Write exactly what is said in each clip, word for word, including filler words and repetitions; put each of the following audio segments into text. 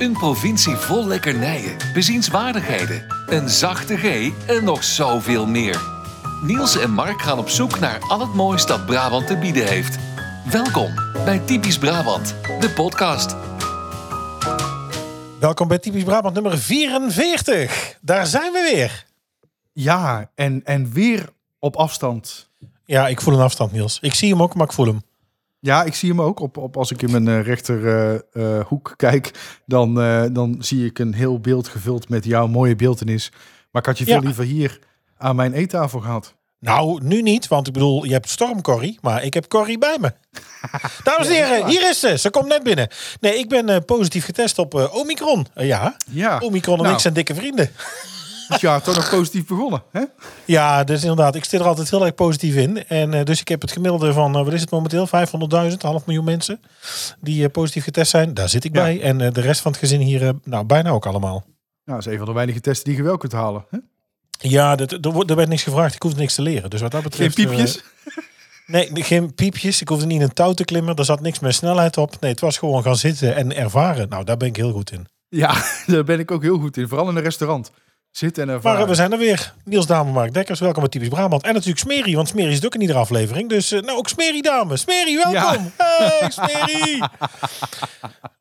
Een provincie vol lekkernijen, bezienswaardigheden, een zachte G en nog zoveel meer. Niels en Mark gaan op zoek naar al het moois dat Brabant te bieden heeft. Welkom bij Typisch Brabant, de podcast. Welkom bij Typisch Brabant nummer vierenveertig. Daar zijn we weer. Ja, en, en weer op afstand. Ja, ik voel een afstand, Niels. Ik zie hem ook, maar ik voel hem. Ja, ik zie hem ook. Op, op, als ik in mijn uh, rechterhoek uh, uh, kijk, dan, uh, dan zie ik een heel beeld gevuld met jouw mooie beeltenis. Maar ik had je veel ja. liever hier aan mijn eettafel gehad. Nou, nu niet, want ik bedoel, je hebt storm Corrie, maar ik heb Corrie bij me. Dames en heren, hier is ze. Ze komt net binnen. Nee, ik ben uh, positief getest op uh, Omicron. Uh, ja. ja, Omicron en nou. Ik zijn dikke vrienden. Ja, toch nog positief begonnen, hè? Ja, dus inderdaad. Ik stel er altijd heel erg positief in. En uh, dus ik heb het gemiddelde van, uh, wat is het momenteel? vijfhonderdduizend, half miljoen mensen die uh, positief getest zijn. Daar zit ik ja. bij. En uh, de rest van het gezin hier, uh, nou, bijna ook allemaal. Nou, dat is een van de weinige testen die je wel kunt halen, hè? Ja, dat, er, wordt, er werd niks gevraagd. Ik hoef niks te leren. Dus wat dat betreft... Geen piepjes? Uh, nee, geen piepjes. Ik hoefde niet in een touw te klimmen. Er zat niks met snelheid op. Nee, het was gewoon gaan zitten en ervaren. Nou, daar ben ik heel goed in. Ja, daar ben ik ook heel goed in. Vooral in een restaurant. Zit en ervaren. Maar we zijn er weer. Niels, Dame, Mark Dekkers. Welkom bij Typisch Brabant. En natuurlijk Smeri, want Smeri zit ook in iedere aflevering. Dus uh, nou, ook Smeri, Dame. Smeri, welkom. Ja. Hey, Smeri.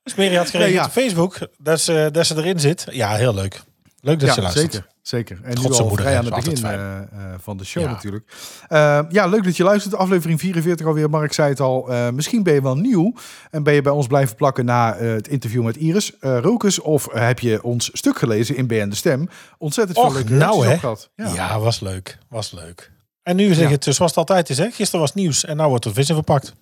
Smeri had geregeld ja, ja. op Facebook dat ze, dat ze erin zit. Ja, heel leuk. Leuk dat ja, ze luistert. Zeker, zeker. En nu al vrij aan het begin uh, uh, van de show ja. natuurlijk. Uh, ja, leuk dat je luistert. Aflevering vierenveertig alweer. Mark zei het al. Uh, misschien ben je wel nieuw en ben je bij ons blijven plakken na uh, het interview met Iris uh, Rokers. Of heb je ons stuk gelezen in B N De Stem. Ontzettend veel leuke nou, reacties gehad. Ja. ja, was leuk. Was leuk. En nu zeg ja. het zoals het altijd is. Hè? Gisteren was nieuws en nu wordt er vissen verpakt.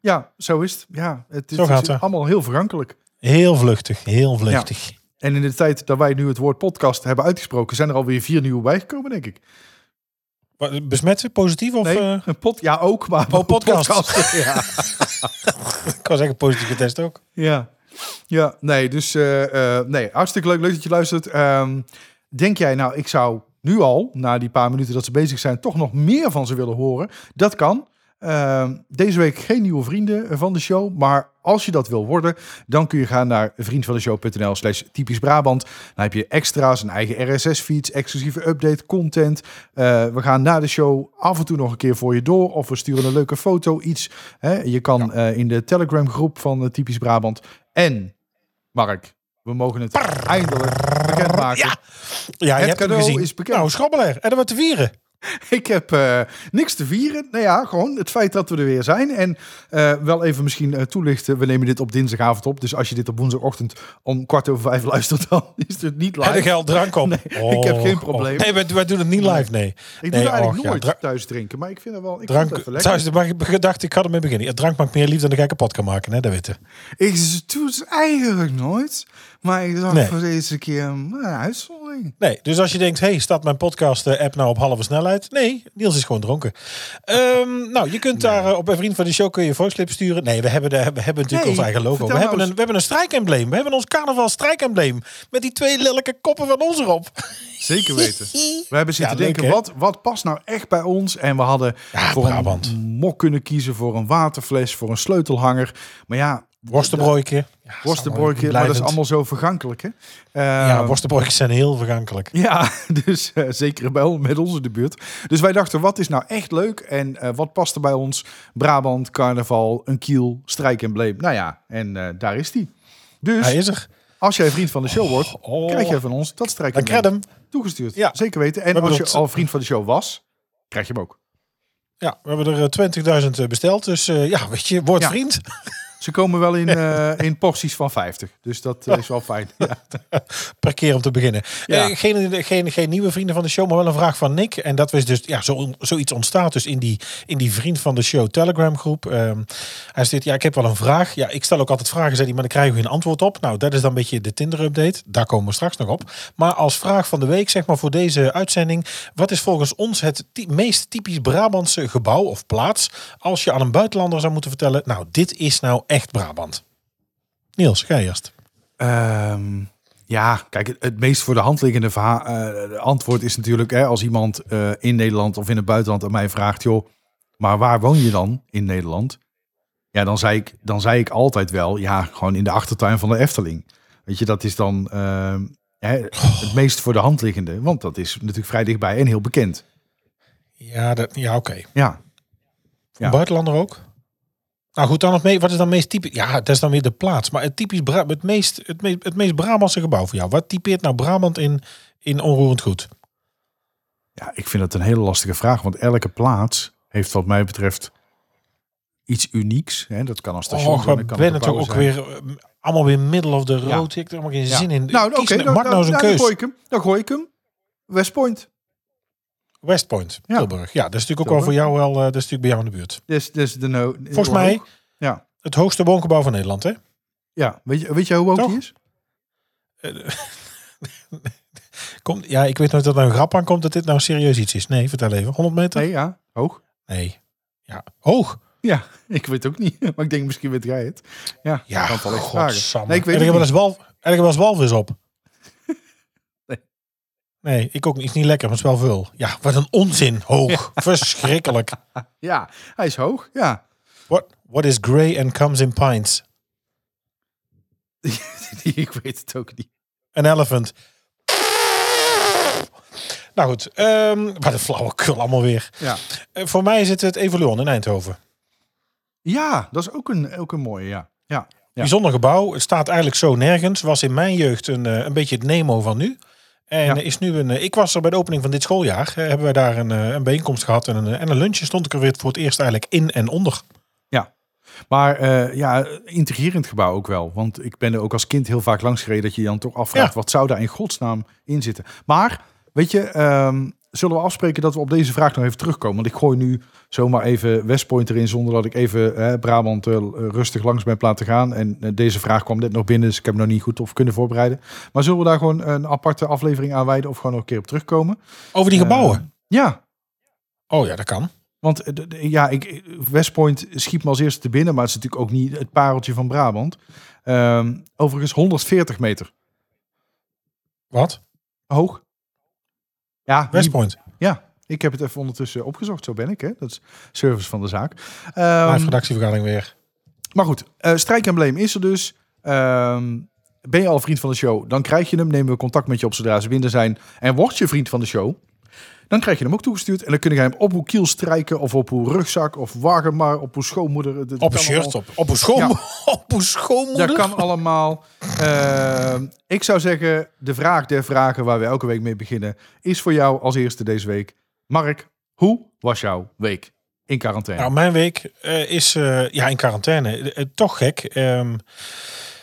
Ja, zo is het. Ja, het, zo het gaat is het. Allemaal heel vergankelijk. Heel vluchtig. Heel vluchtig. Ja. En in de tijd dat wij nu het woord podcast hebben uitgesproken... zijn er alweer vier nieuwe bijgekomen, denk ik. Besmetten? Positief? Of, nee, een pod, ja, ook, maar... Oh, podcast. podcast ja. Ik was echt een positieve test ook. Ja, ja nee, dus... Uh, uh, nee, hartstikke leuk, leuk dat je luistert. Um, denk jij, nou, ik zou nu al... na die paar minuten dat ze bezig zijn... toch nog meer van ze willen horen? Dat kan. Uh, deze week geen nieuwe vrienden van de show, maar als je dat wil worden, dan kun je gaan naar vriendvandeshow.nl slash typisch Brabant. Dan heb je extra's, een eigen R S S-feeds, exclusieve update, content. Uh, we gaan na de show af en toe nog een keer voor je door of we sturen een leuke foto, iets. Hè? Je kan ja. uh, in de Telegram groep van uh, typisch Brabant. En, Mark, we mogen het Brrr. eindelijk bekendmaken. Ja, ja je het hebt cadeau gezien. Is bekend. Nou, schrobbeler, en dan wat te vieren. Ik heb uh, niks te vieren. Nou ja, gewoon het feit dat we er weer zijn. En uh, wel even misschien uh, toelichten. We nemen dit op dinsdagavond op. Dus als je dit op woensdagochtend om kwart over vijf luistert, dan is het niet live. Heb ik al drank op? Nee, oh, ik heb geen probleem. Oh. Nee, wij, wij doen het niet live, nee. Ik nee, doe het eigenlijk och, nooit ja, drank, thuis drinken. Maar ik vind het wel... Ik drank, het even thuis, maar ik gedacht, ik ga ermee beginnen. Ja, drank maakt meer liefde dan de gekke pot kan maken, hè? Dat weet je. Ik doe het eigenlijk nooit. Maar ik dacht nee. voor deze keer een uitzondering. Nee, dus als je denkt, hey, staat mijn podcast-app nou op halve snelheid? Nee, Niels is gewoon dronken. Um, nou, je kunt nee. daar op een vriend van de show kun je een voiceclip sturen. Nee, we hebben, de, we hebben natuurlijk nee, ons eigen logo. We hebben, een, we hebben een strijkembleem. We hebben ons carnaval strijkembleem. Met die twee lelijke koppen van ons erop. Zeker weten. We hebben zitten ja, denken, leuk, wat, wat past nou echt bij ons? En we hadden ja, voor Brabant. een mok kunnen kiezen, voor een waterfles, voor een sleutelhanger. Maar ja... Worstenbroodje. Ja, worstenbroodje, maar dat is allemaal zo vergankelijk, hè? Uh, ja, worstenbroodjes zijn heel vergankelijk. Ja, dus uh, zeker bij met ons in de buurt. Dus wij dachten, wat is nou echt leuk? En uh, wat past er bij ons? Brabant, carnaval, een kiel, strijkembleem. Nou ja, en uh, daar is die. Dus hij is er. Als jij vriend van de show wordt, oh, oh. krijg je van ons dat strijkembleem toegestuurd. Ja. Zeker weten. En als je al vriend van de show was, krijg je hem ook. Ja, we hebben er twintigduizend besteld. Dus uh, ja, weet je, word ja. vriend. Ze komen wel in, uh, in porties van vijftig. Dus dat uh, is wel fijn. Ja. Per keer om te beginnen. Ja. Uh, geen, geen, geen nieuwe vrienden van de show, maar wel een vraag van Nick. En dat was dus, ja, zo, zoiets ontstaat dus in die, in die vriend van de show Telegram groep. Uh, hij zegt, ja, ik heb wel een vraag. Ja, ik stel ook altijd vragen, zei hij, maar dan krijg ik geen antwoord op. Nou, dat is dan een beetje de Tinder update. Daar komen we straks nog op. Maar als vraag van de week, zeg maar voor deze uitzending. Wat is volgens ons het ty- meest typisch Brabantse gebouw of plaats? Als je aan een buitenlander zou moeten vertellen, nou, dit is nou echt Brabant. Niels, ga je eerst. Um, ja, kijk, het, het meest voor de hand liggende verha- uh, antwoord is natuurlijk... Hè, als iemand uh, in Nederland of in het buitenland aan mij vraagt... joh, maar waar woon je dan in Nederland? Ja, dan zei ik, dan zei ik altijd wel... ja, gewoon in de achtertuin van de Efteling. Weet je, dat is dan uh, hè, het meest voor de hand liggende. Want dat is natuurlijk vrij dichtbij en heel bekend. Ja, dat, ja oké. Okay. Ja. Voor ja. buitenlander ook? Nou goed, dan nog mee. Wat is dan meest typisch? Ja, dat is dan weer de plaats. Maar het typisch Bra- het meest, het meest, het meest Brabantse gebouw voor jou. Wat typeert nou Brabant in, in onroerend goed? Ja, ik vind dat een hele lastige vraag. Want elke plaats heeft wat mij betreft iets unieks. Hè? Dat kan als station. Oh, we ben het ook zijn. weer allemaal weer middel of de rood. Ja. Ik heb er allemaal geen ja. zin in. Nou, oké. Okay, nou, nou, nou, nou, dan gooi ik hem. Dan gooi ik hem. Westpoint. Westpoint, ja. Tilburg. Ja, dat is natuurlijk ook Tilburg. Wel voor jou wel. Dat is natuurlijk bij jou in de buurt. Dus, dus de no- Volgens de mij ja. het hoogste woongebouw van Nederland, hè? Ja. Weet je, weet je hoe hoog die is? Komt, ja, ik weet nooit dat er een grap aan komt dat dit nou serieus iets is. Nee, vertel even. honderd meter? Nee, ja. Hoog? Nee. Ja, hoog. Ja, ik weet ook niet. Maar ik denk misschien weet jij het. Ja, ja kan het wel godsamme. Nee, ik weet het niet. Wel eens walvis op. Nee. Nee, ik ook niet. Is niet lekker, maar het is wel vul. Ja, wat een onzin. Hoog. Ja. Verschrikkelijk. Ja, hij is hoog. Ja. What, what is grey and comes in pints? Ik weet het ook niet. An elephant. Nou goed, um, maar de flauwekul allemaal weer. Ja. Uh, voor mij is het het Evaluon in Eindhoven. Ja, dat is ook een, ook een mooie, ja. Ja, ja. Bijzonder gebouw. Het staat eigenlijk zo nergens. Was in mijn jeugd een, een beetje het Nemo van nu. En ja. is nu een. Ik was er bij de opening van dit schooljaar. Uh, hebben we daar een, een bijeenkomst gehad en een, en een lunchje. Stond ik er weer voor het eerst eigenlijk in en onder. Ja, maar uh, ja, intrigerend gebouw ook wel. Want ik ben er ook als kind heel vaak langs gereden dat je je dan toch afvraagt. Ja. Wat zou daar in godsnaam in zitten? Maar... Weet je, um, zullen we afspreken dat we op deze vraag nog even terugkomen? Want ik gooi nu zomaar even Westpoint erin... zonder dat ik even eh, Brabant uh, rustig langs ben laten gaan. En uh, deze vraag kwam net nog binnen, dus ik heb hem nog niet goed of kunnen voorbereiden. Maar zullen we daar gewoon een aparte aflevering aan wijden... of gewoon nog een keer op terugkomen? Over die gebouwen? Uh, ja. Oh ja, dat kan. Want uh, d- ja, ik, Westpoint schiet me als eerste te binnen... maar het is natuurlijk ook niet het pareltje van Brabant. Uh, overigens honderdveertig meter. Wat? Hoog. Ja, Westpoint. Ja, ik heb het even ondertussen opgezocht. Zo ben ik, hè. Dat is service van de zaak. Um, redactievergadering weer. Maar goed, uh, strijkembleem is er dus. Um, ben je al vriend van de show, dan krijg je hem. Nemen we contact met je op zodra ze binnen zijn. En word je vriend van de show, dan krijg je hem ook toegestuurd. En dan kun je hem op uw kiel strijken, of op uw rugzak, of wagen maar, op uw schoonmoeder. Dat op een shirt, op, op uw schoonmoeder. Ja. Op uw schoonmoeder. Dat kan allemaal. Uh, ik zou zeggen, de vraag der vragen waar we elke week mee beginnen, is voor jou als eerste deze week. Mark, hoe was jouw week in quarantaine? Nou, mijn week uh, is uh, ja in quarantaine. Uh, toch gek. Um...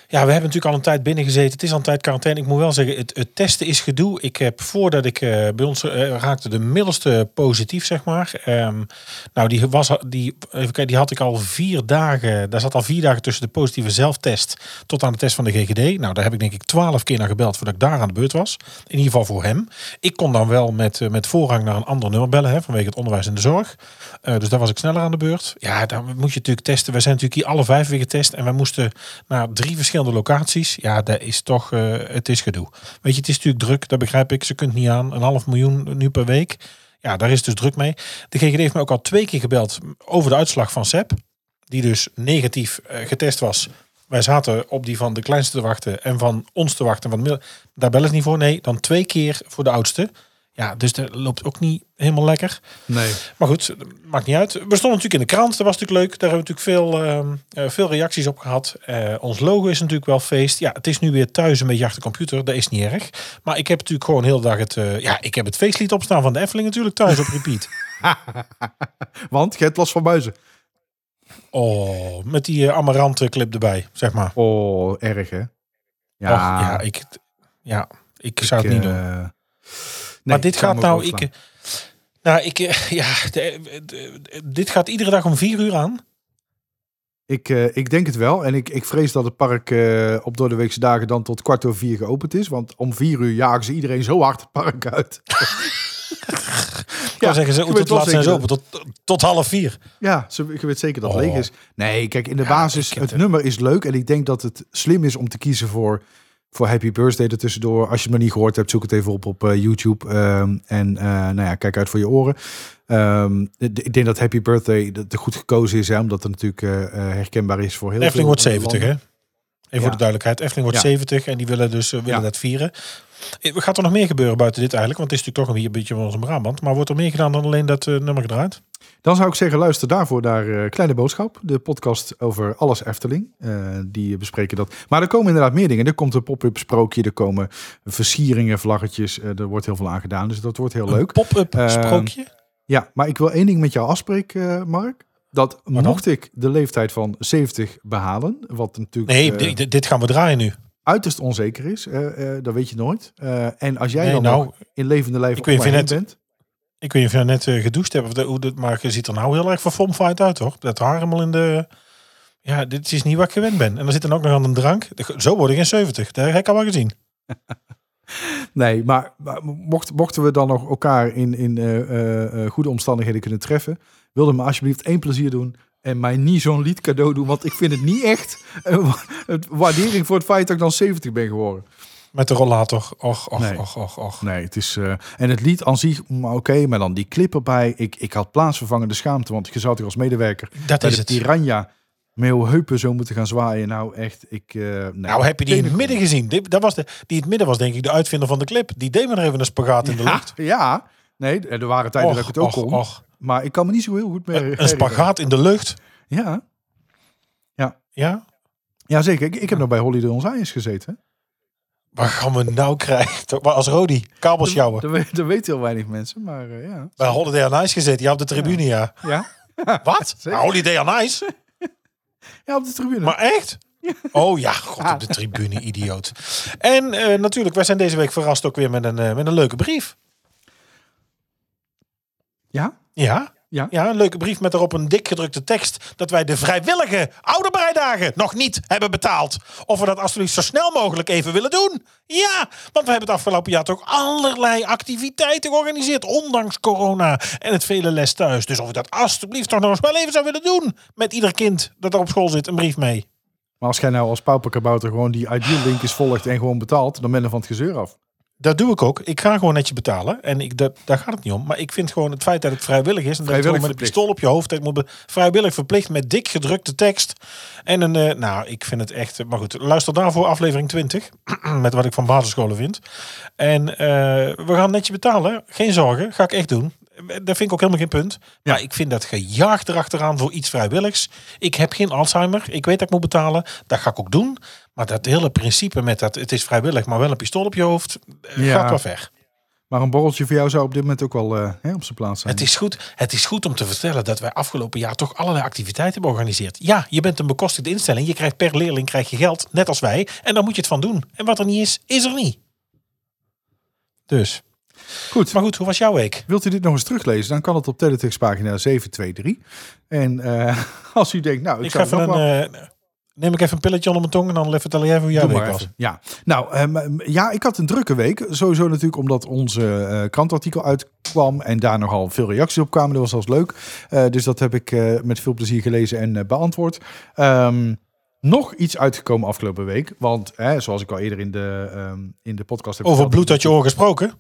Ja, we hebben natuurlijk al een tijd binnen gezeten. Het is al een tijd quarantaine. Ik moet wel zeggen, het, het testen is gedoe. Ik heb voordat ik uh, bij ons uh, raakte de middelste positief, zeg maar. Um, nou, die was die, even kijken, die had ik al vier dagen. Daar zat al vier dagen tussen de positieve zelftest tot aan de test van de G G D. Nou, daar heb ik denk ik twaalf keer naar gebeld voordat ik daar aan de beurt was. In ieder geval voor hem. Ik kon dan wel met, uh, met voorrang naar een ander nummer bellen, hè, vanwege het onderwijs en de zorg. Uh, dus daar was ik sneller aan de beurt. Ja, dan moet je natuurlijk testen. We zijn natuurlijk hier alle vijf weer getest en wij moesten naar drie verschillende locaties. Ja, dat is toch, uh, het is gedoe. Weet je, het is natuurlijk druk, dat begrijp ik. Ze kunt niet aan, een half miljoen nu per week. Ja, daar is dus druk mee. De G G D heeft me ook al twee keer gebeld over de uitslag van S E P, die dus negatief uh, getest was. Wij zaten op die van de kleinste te wachten en van ons te wachten. Van middel... Daar bellen ze niet voor, nee, dan twee keer voor de oudste. Ja, dus dat loopt ook niet helemaal lekker. Nee. Maar goed, maakt niet uit. We stonden natuurlijk in de krant, dat was natuurlijk leuk. Daar hebben we natuurlijk veel, uh, veel reacties op gehad. Uh, ons logo is natuurlijk wel feest. Ja, het is nu weer thuis een beetje achter de computer. Dat is niet erg. Maar ik heb natuurlijk gewoon heel de dag het... Uh, ja, ik heb het feestlied opstaan van de Efteling natuurlijk thuis op repeat. Want je hebt last van muizen. Oh, met die uh, amarante clip erbij, zeg maar. Oh, erg hè? Ja, Och, ja, ik, ja, ik, ik zou het niet uh... doen. Nee, maar dit gaat nou, ik, nou, ik, ja, de, de, de, dit gaat iedere dag om vier uur aan. Ik, uh, ik denk het wel. En ik, ik vrees dat het park uh, op door de weekse dagen dan tot kwart over vier geopend is. Want om vier uur jagen ze iedereen zo hard het park uit. Ja, zeggen ze, tot het laatst zijn ze open, tot, tot half vier. Ja, ze, ik weet zeker dat het oh. leeg is. Nee, kijk, in de ja, basis, het, het nummer is leuk. En ik denk dat het slim is om te kiezen voor... voor Happy Birthday er tussendoor. Als je het nog niet gehoord hebt, zoek het even op op uh, YouTube. Um, en uh, nou ja, kijk uit voor je oren. Um, de, de, ik denk dat Happy Birthday de, de goed gekozen is. Hè, omdat het natuurlijk uh, herkenbaar is voor heel Efteling veel... Efteling wordt zeventig, landen. Hè? Even voor de duidelijkheid. Efteling wordt ja. zeventig en die willen dus uh, willen ja. dat vieren. Gaat er nog meer gebeuren buiten dit eigenlijk? Want het is natuurlijk toch een beetje van onze Brabant. Maar wordt er meer gedaan dan alleen dat uh, nummer gedraaid? Dan zou ik zeggen, luister daarvoor naar uh, Kleine Boodschap. De podcast over alles Efteling. Uh, die bespreken dat. Maar er komen inderdaad meer dingen. Er komt een pop-up sprookje. Er komen versieringen, vlaggetjes. Uh, er wordt heel veel aan gedaan. Dus dat wordt heel een leuk. Pop-up uh, sprookje? Ja, maar ik wil één ding met jou afspreken, uh, Mark. Dat maar mocht dan? Ik de leeftijd van zeventig behalen. Wat natuurlijk... Nee, uh, dit, dit gaan we draaien nu. Uiterst onzeker is. Uh, uh, dat weet je nooit. Uh, en als jij nee, dan nou, in levende lijf op mij net, bent... Ik weet niet of je net uh, gedoucht hebt. Of de, hoe dat, maar je ziet er nou heel erg van Fomfight uit, hoor. Dat haar helemaal in de... Ja, dit is niet wat ik gewend ben. En dan zit dan ook nog aan een drank. Zo word ik in zeventig. Dat heb ik al wel gezien. Nee, maar, maar mocht, mochten we dan nog elkaar in, in uh, uh, goede omstandigheden kunnen treffen... wilde me alsjeblieft één plezier doen... en mij niet zo'n lied cadeau doen... want ik vind het niet echt een waardering voor het feit dat ik dan zeventig ben geworden. Met de rollator. Och, och, nee. och, och, och. Nee, het is... Uh, en het lied aan zich, oké, okay, maar dan die clip erbij. Ik, ik had plaatsvervangende schaamte... want je zou toch als medewerker... Dat bij is de het. Piranha... Meeuwheupen zo moeten gaan zwaaien. Nou, echt, ik... Uh, nee. Nou, heb je die in het midden gezien? Die, dat was de, die in het midden was, denk ik, de uitvinder van de clip. Die deed me nog even een spagaat in de ja, lucht. Ja, nee, er waren tijden och, dat ik het ook och, kon. Och. Maar ik kan me niet zo heel goed meer... Een, een spagaat in de lucht? Ja. Ja. Ja? Ja, zeker. Ik, ik heb ja. nog bij Holiday on Ice gezeten. Waar gaan we nou krijgen? Als Rodi, kabels sjouwen. Dat, dat, dat weten heel weinig mensen, maar uh, ja. Bij Holiday on Ice gezeten, ja, op de tribune, ja. Ja? ja. Wat? Nou, Holiday on Ice? Ja, op de tribune. Maar echt? Ja. Oh ja, god, op de tribune, idioot. En uh, natuurlijk, wij zijn deze week verrast ook weer met een, uh, met een leuke brief. Ja? Ja? Ja? Ja, een leuke brief met daarop een dik gedrukte tekst... dat wij de vrijwillige ouderbreidagen nog niet hebben betaald. Of we dat alsjeblieft zo snel mogelijk even willen doen. Ja, want we hebben het afgelopen jaar toch allerlei activiteiten georganiseerd... ondanks corona en het vele les thuis. Dus of we dat alsjeblieft toch nog eens wel even zou willen doen... met ieder kind dat er op school zit een brief mee. Maar als jij nou als pauperkabouter gewoon die ideal linkjes volgt... en gewoon betaalt, dan ben je van het gezeur af. Dat doe ik ook. Ik ga gewoon netjes betalen. En ik, dat, daar gaat het niet om. Maar ik vind gewoon het feit dat het vrijwillig is... en dat je met een pistool op je hoofd... dat je moet vrijwillig verplicht met dik gedrukte tekst. En een... Uh, nou, ik vind het echt... Maar goed, luister daarvoor aflevering twintig. Met wat ik van basisscholen vind. En uh, we gaan netjes betalen. Geen zorgen. Ga ik echt doen. Dat vind ik ook helemaal geen punt. Ja. Maar ik vind dat gejaagd erachteraan voor iets vrijwilligs. Ik heb geen Alzheimer. Ik weet dat ik moet betalen. Dat ga ik ook doen. Maar dat hele principe met dat het is vrijwillig, maar wel een pistool op je hoofd, ja. gaat wel ver. Maar een borreltje voor jou zou op dit moment ook wel uh, hè, op zijn plaats zijn. Het is goed, het is goed om te vertellen dat wij afgelopen jaar toch allerlei activiteiten hebben georganiseerd. Ja, je bent een bekostigde instelling. Je krijgt per leerling krijg je geld, net als wij. En dan moet je het van doen. En wat er niet is, is er niet. Dus... Goed. Maar goed, hoe was jouw week? Wilt u dit nog eens teruglezen? Dan kan het op Teletext pagina zeven twee drie. En uh, als u denkt, nou, ik, ik zou ga even nog een, wel... uh, neem ik even een pilletje onder mijn tong en dan vertel jij even hoe jouw Doe week was. Ja, nou, um, ja, ik had een drukke week. Sowieso natuurlijk omdat onze uh, krantartikel uitkwam en daar nogal veel reacties op kwamen. Dat was zelfs leuk. Uh, dus dat heb ik uh, met veel plezier gelezen en uh, beantwoord. Um, Nog iets uitgekomen afgelopen week. Want hè, zoals ik al eerder in de, um, in de podcast heb... Over bloed had je oor gesproken.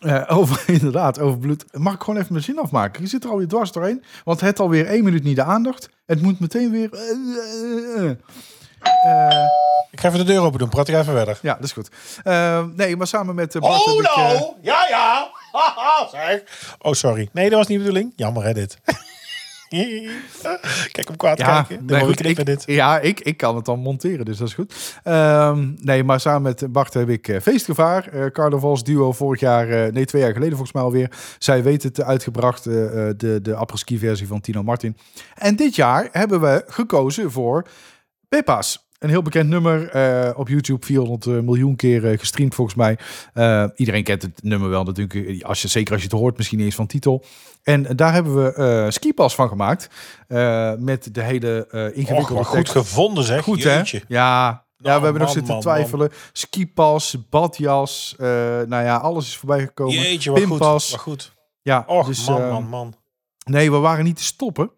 Uh, over, inderdaad, over bloed. Mag ik gewoon even mijn zin afmaken? Je zit er alweer dwars doorheen. Want het alweer één minuut niet de aandacht. Het moet meteen weer... Uh, uh, uh. Uh, ik ga even de deur open doen. Praat ik even verder. Ja, dat is goed. Uh, nee, maar samen met... Uh, Bart oh, heb nou! Ik, uh, ja, ja! zeg. Oh, sorry. Nee, dat was niet de bedoeling. Jammer, hè, dit. Kijk hem kwaad ja, kijken. Nee, goed, ik, dit. Ja, ik, ik kan het dan monteren, dus dat is goed. Um, nee, maar samen met Bart heb ik uh, Feestgevaar. Uh, carnavalsduo vorig jaar, uh, nee, twee jaar geleden volgens mij alweer. Zij weet het uitgebracht, uh, de, de après-ski versie van Tino Martin. En dit jaar hebben we gekozen voor Peppa's. Een heel bekend nummer, uh, op YouTube vierhonderd miljoen keer gestreamd volgens mij. Uh, iedereen kent het nummer wel natuurlijk, als je, zeker als je het hoort, misschien eens van titel. En daar hebben we uh, Skipas van gemaakt, uh, met de hele uh, ingewikkelde Och, goed tekst. Gevonden zeg, goed, hè? Ja. Ja, we hebben oh, man, nog zitten man, twijfelen. Man. Skipas, badjas, uh, nou ja, alles is voorbij gekomen. Jeetje, wat Pimpas. Goed, wat goed. Ja, Och, dus, man, uh, man, man. Nee, we waren niet te stoppen.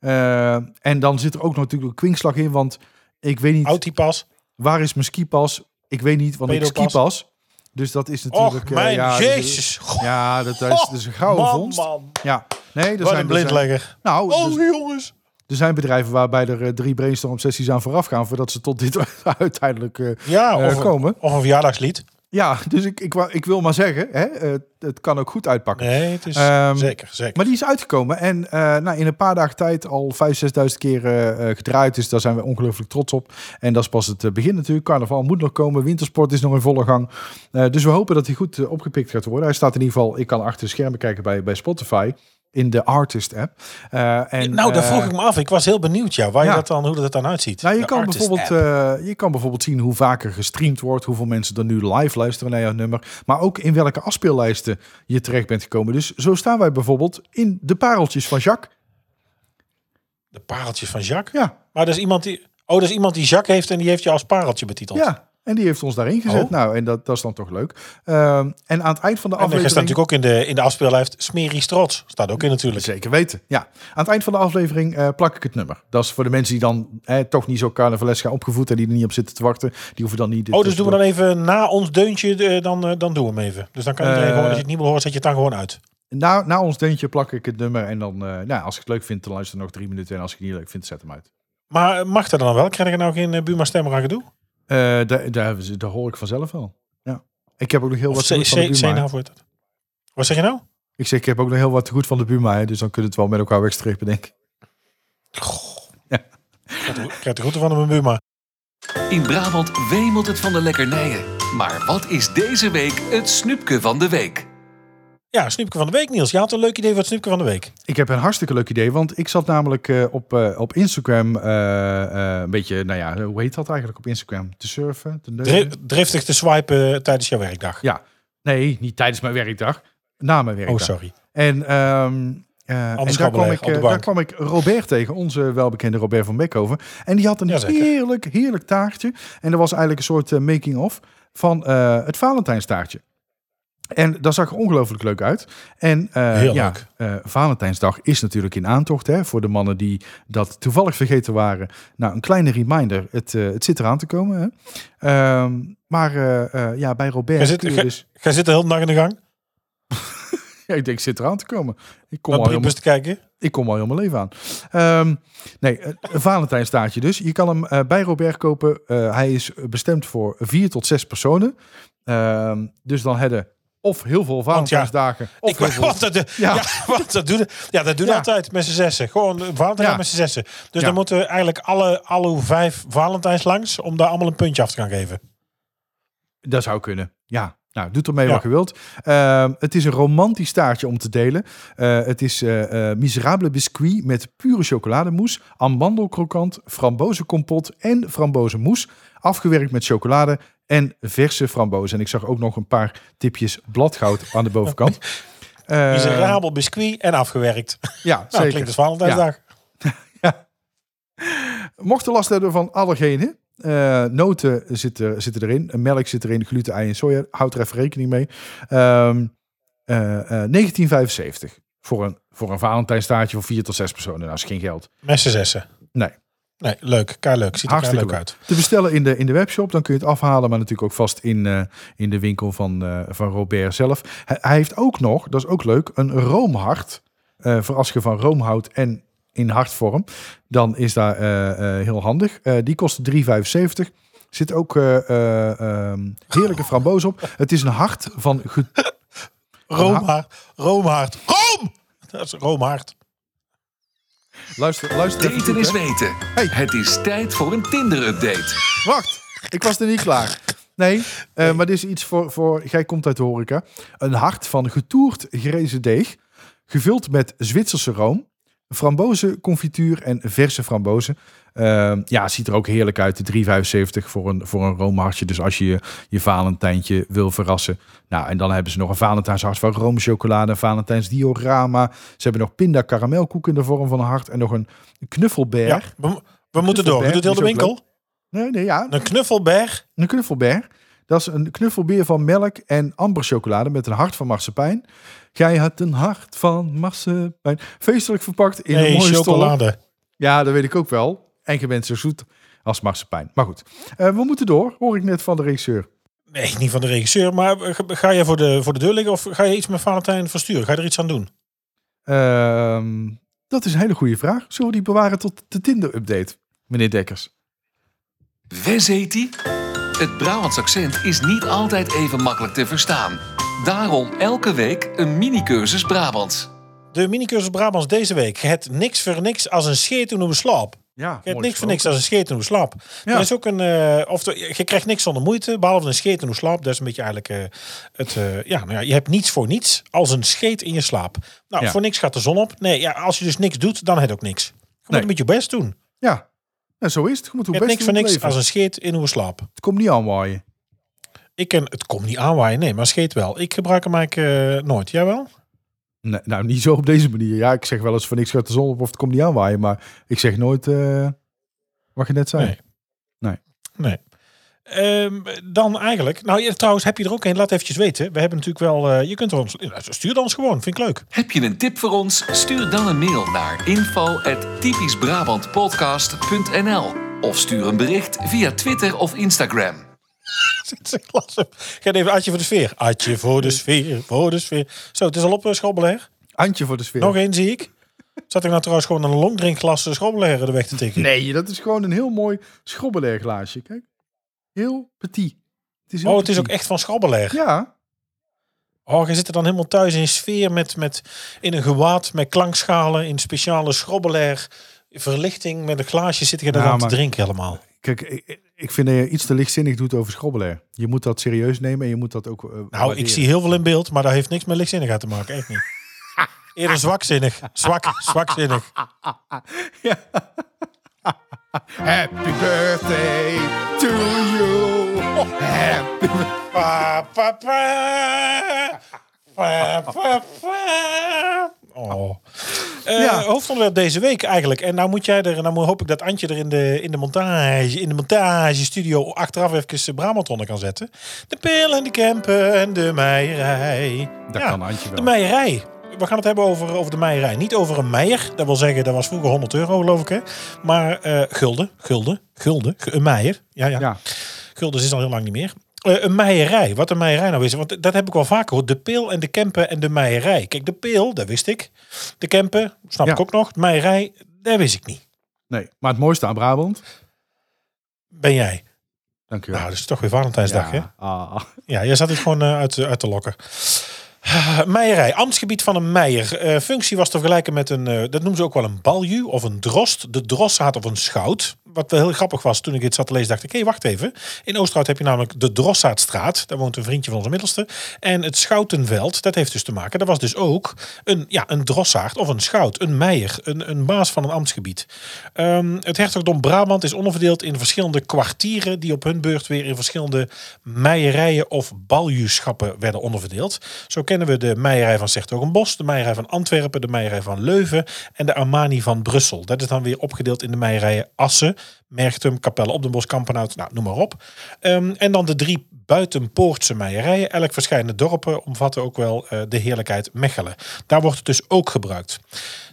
Uh, en dan zit er ook natuurlijk een kwinkslag in, want... Ik weet niet. Autipas. Waar is mijn skipas? Ik weet niet, want Pedopas. Ik skipas. Dus dat is natuurlijk... Och, mijn uh, ja, jezus. Dus, ja, dat is, dat is een gouden vondst. Man, man. Ja. Nee, dat Wat zijn, een blindlegger. Nou, oh, dus, jongens. Er zijn bedrijven waarbij er drie brainstorm-sessies aan vooraf gaan voordat ze tot dit uiteindelijk uh, ja, of, uh, komen. Of een verjaardagslied. Ja, dus ik, ik, ik wil maar zeggen, hè, het, het kan ook goed uitpakken. Nee, het is um, zeker, zeker. Maar die is uitgekomen en uh, nou, in een paar dagen tijd al vijf, zesduizend keer uh, gedraaid. Dus daar zijn we ongelooflijk trots op. En dat is pas het begin natuurlijk. Carnaval moet nog komen. Wintersport is nog in volle gang. Uh, dus we hopen dat hij goed uh, opgepikt gaat worden. Hij staat in ieder geval, ik kan achter de schermen kijken bij, bij Spotify. In de Artist-app. Uh, en, nou, daar vroeg uh, ik me af. Ik was heel benieuwd ja, waar ja. Je dat dan, hoe dat dan uitziet. Nou, je, kan bijvoorbeeld, uh, je kan bijvoorbeeld zien hoe vaker gestreamd wordt. Hoeveel mensen er nu live luisteren naar jouw nummer. Maar ook in welke afspeellijsten je terecht bent gekomen. Dus zo staan wij bijvoorbeeld in de pareltjes van Jacques. De pareltjes van Jacques? Ja. Maar dat is iemand die, oh, dat is iemand die Jacques heeft en die heeft je als pareltje betiteld. Ja. En die heeft ons daarin gezet. Oh. Nou, en dat, dat is dan toch leuk. Uh, en aan het eind van de en aflevering... En staat natuurlijk ook in de, in de afspeellijst Smeri Trots. Staat ook in natuurlijk. Zeker weten, ja. Aan het eind van de aflevering uh, plak ik het nummer. Dat is voor de mensen die dan eh, toch niet zo carnavales gaan opgevoed... en die er niet op zitten te wachten. Die hoeven dan niet... Dit oh, dus doen we dan even na ons deuntje, uh, dan, uh, dan doen we hem even. Dus dan kan iedereen uh, gewoon, als je het niet meer hoort, zet je het dan gewoon uit. Na, na ons deuntje plak ik het nummer. En dan, uh, nou, als je het leuk vindt, dan luister nog drie minuten. En als je het niet leuk vindt, zet hem uit. Maar mag dat dan wel? Krijg ik nou geen uh, Buma stemmer aan gedoe? Uh, daar, daar, daar hoor ik vanzelf wel. Ja. Ik heb ook nog heel of wat goed van de Buma. Wat zeg je nou? Ik zeg, ik heb ook nog heel wat goed van de Buma. Hè, dus dan kunnen we het wel met elkaar wegstrepen, denk ik. Ja. Ik krijg de groeten van de Buma. In Brabant wemelt het van de lekkernijen. Maar wat is deze week het snoepje van de week? Ja, snoepje van de week, Niels. Je had een leuk idee voor het snoepje van de week. Ik heb een hartstikke leuk idee, want ik zat namelijk uh, op, uh, op Instagram uh, uh, een beetje, nou ja, hoe heet dat eigenlijk op Instagram? Te surfen, te neuken. Driftig te swipen uh, tijdens jouw werkdag. Ja, nee, niet tijdens mijn werkdag. Na mijn werkdag. Oh, sorry. En... Um, Uh, en daar kwam, ik, uh, daar kwam ik Robert tegen, onze welbekende Robert van Beckhoven. En die had een Jazeker. heerlijk, heerlijk taartje. En dat was eigenlijk een soort uh, making-of van uh, het Valentijnstaartje. En dat zag er ongelooflijk leuk uit. En uh, ja, uh, Valentijnsdag is natuurlijk in aantocht. Hè, voor de mannen die dat toevallig vergeten waren. Nou, een kleine reminder. Het, uh, het zit eraan te komen. Hè. Uh, maar uh, uh, ja, bij Robert... Ga je dus... zitten de hele dag in de gang? Ja, ik denk, ik zit eraan te komen. Ik kom, al helemaal, te kijken. ik kom al heel mijn leven aan. Um, nee, een Valentijnstaartje dus. Je kan hem uh, bij Robert kopen. Uh, hij is bestemd voor vier tot zes personen. Uh, dus dan hadden... Of heel veel Valentijnsdagen. Ja, of ik, heel veel... Wat, dat, ja. Ja, wat, dat doen ja, dat doen ja. altijd met z'n zessen. Gewoon Valentijn ja. met z'n zessen. Dus ja. dan moeten we eigenlijk alle, alle vijf Valentijns langs... om daar allemaal een puntje af te gaan geven. Dat zou kunnen, ja. Nou, doet ermee ja. wat je wilt. Uh, het is een romantisch taartje om te delen. Uh, het is uh, uh, miserabele biscuit met pure chocolademousse... amandelkrokant, frambozenkompot en frambozenmousse... afgewerkt met chocolade... En verse frambozen. En ik zag ook nog een paar tipjes bladgoud aan de bovenkant. uh, Miserabel biscuit en afgewerkt. Ja, nou, zeker. Klinkt als Valentijnsdag. Ja. ja. Mocht er last hebben van allergenen. Uh, noten zitten, zitten erin. Melk zit erin. Gluten, ei en soja. Houd er even rekening mee. Um, uh, uh, negentien vijfenzeventig. Voor een, voor een Valentijnstaartje voor vier tot zes personen. Nou, is geen geld. Met z'n zessen. Nee. Nee, leuk. Kei leuk. Ziet er leuk uit. Te bestellen in de, in de webshop. Dan kun je het afhalen. Maar natuurlijk ook vast in, uh, in de winkel van, uh, van Robert zelf. Hij, hij heeft ook nog, dat is ook leuk, een roomhart. Uh, voor als je van room houdt en in hartvorm. Dan is dat uh, uh, heel handig. Uh, die kost drie euro vijfenzeventig. Zit ook uh, uh, uh, heerlijke framboos op. Het is een hart van... Ge- roomhart. Roomhart. Room! Dat is roomhart. Luister, luister Daten goed, is hè? Weten. Hey. Het is tijd voor een Tinder-update. Wacht, ik was er niet klaar. Nee, nee. Uh, maar dit is iets voor, voor... Jij komt uit de horeca. Een hart van getoerd gerezen deeg. Gevuld met Zwitserse room. Frambozen, confituur en verse frambozen. Uh, ja, ziet er ook heerlijk uit. drie euro vijfenzeventig voor een, voor een roomhartje. Dus als je, je je Valentijntje wil verrassen. Nou, en dan hebben ze nog een Valentijnshart van roomchocolade. Een Valentijns diorama. Ze hebben nog pinda karamelkoek in de vorm van een hart. En nog een knuffelberg. Ja, we we moeten door. We doen heel de winkel. Nee, nee, ja. Een knuffelberg. Een knuffelberg. Dat is een knuffelbeer van melk en amberchocolade met een hart van marsepein. Jij had een hart van marsepein. Feestelijk verpakt in nee, een mooie chocolade. Stollen. Ja, dat weet ik ook wel. En je bent zo zoet als marsepein. Maar goed, uh, we moeten door. Hoor ik net van de regisseur. Nee, niet van de regisseur. Maar ga je voor de, voor de deur liggen of ga je iets met Valentijn versturen? Ga je er iets aan doen? Uh, Dat is een hele goede vraag. Zullen we die bewaren tot de Tinder-update, meneer Dekkers? Wes heet hij? Het Brabants accent is niet altijd even makkelijk te verstaan. Daarom elke week een mini-cursus Brabants. De mini-cursus Brabants deze week. Het niks voor niks als een scheet in uw slaap. Ja, je hebt niks voor niks als een scheet in uw slaap. Ja. Er is ook een, uh, of de, je krijgt niks zonder moeite, behalve een scheet in uw slaap. Dat is een beetje eigenlijk uh, het... Uh, ja, nou ja, je hebt niets voor niets als een scheet in je slaap. Nou, ja. Voor niks gaat de zon op. Nee, ja, als je dus niks doet, dan heb je ook niks. Je moet nee. een beetje je best doen. Ja, nou, zo is het. Je moet je best niks voor niks leven. Als een scheet in uw slaap. Het komt niet aanwaaien. Ik ken, het komt niet aanwaaien, nee, maar scheet wel. Ik gebruik hem eigenlijk uh, nooit. Jij wel? Nee, nou, niet zo op deze manier. Ja, ik zeg wel eens van niks gaat de zon op of het komt niet aanwaaien. Maar ik zeg nooit uh, wat je net zei. Nee. Nee. nee. Um, dan eigenlijk... Nou, trouwens, heb je er ook een? Laat eventjes weten. We hebben natuurlijk wel... Uh, je kunt er ons... Stuur dan ons gewoon. Vind ik leuk. Heb je een tip voor ons? Stuur dan een mail naar info at typisch brabant podcast punt n l of stuur een bericht via Twitter of Instagram. Ga even Adje voor de sfeer. Adje voor de sfeer, voor de sfeer. Zo, het is al op schobbeler. Antje voor de sfeer. Nog één zie ik. Zat ik nou trouwens gewoon een longdrinkglas schobbeler de weg te tikken? Nee, dat is gewoon een heel mooi schobbeler glaasje. Kijk, heel petit. Het is heel oh, het petit. Is ook echt van schobbeler? Ja. Oh, je zit er dan helemaal thuis in sfeer met, met in een gewaad met klankschalen in speciale schobbeler verlichting met een glaasje zit je daar nou, dan maar, te drinken helemaal. Kijk, ik, Ik vind dat je iets te lichtzinnig doet over schrobbelen. Je moet dat serieus nemen en je moet dat ook... Uh, nou, waarderen. Ik zie heel veel in beeld, maar dat heeft niks met lichtzinnigheid te maken. Echt niet. Eerder zwakzinnig. Zwak, zwakzinnig. Ja. Happy birthday to you. Happy pa, pa, pa. Pa, pa, pa. Oh. Uh, ja. Hoofdonderwerp deze week eigenlijk. En nou moet jij er, nou hoop ik dat Antje er in de, in de montage, in de montagestudio achteraf even Brabant onder kan zetten. De Peel en de Kempen en de Meierijstad. Dat ja, kan Antje wel. De Meierijstad. We gaan het hebben over, over de Meierijstad. Niet over een meijer. Dat wil zeggen, dat was vroeger honderd euro geloof ik. Hè? Maar uh, gulden, gulden, gulden. Een meijer. Ja, ja. ja. Gulden is al heel lang niet meer. Uh, een meierij. Wat een meierij nou is. Want dat heb ik wel vaker gehoord. De Peel en de Kempen en de meierij. Kijk, de Peel, dat wist ik. De Kempen, snap ja. ik ook nog. De meierij, dat wist ik niet. Nee, maar het mooiste aan Brabant? Ben jij. Dank je wel. Nou, dat is toch weer Valentijnsdag, ja. hè? Ah. Ja, jij zat het gewoon uh, uit, uit de lokker. Uh, meierij, ambtsgebied van een meijer. Uh, functie was te vergelijken met een, uh, dat noemen ze ook wel een balju of een drost. De drossaat of een schout. Wat wel heel grappig was, toen ik dit zat te lezen, dacht ik, hé, wacht even. In Oosterhout heb je namelijk de Drossaatstraat. Daar woont een vriendje van onze middelste. En het Schoutenveld, dat heeft dus te maken. Dat was dus ook een, ja, een drossaard of een schout, een meijer, een, een baas van een ambtsgebied. Um, het hertogdom Brabant is onderverdeeld in verschillende kwartieren die op hun beurt weer in verschillende meierijen of baljuschappen werden onderverdeeld. Zo kennen we de meierij van Sertogenbosch, de meierij van Antwerpen, de meierij van Leuven en de Armani van Brussel. Dat is dan weer opgedeeld in de meijerijen Assen, Merchtum, Capelle op den Bosch, Kampenhout, nou, noem maar op. Um, en dan de drie buitenpoortse meierijen. Elk verschillende dorpen omvatten ook wel uh, de heerlijkheid Mechelen. Daar wordt het dus ook gebruikt.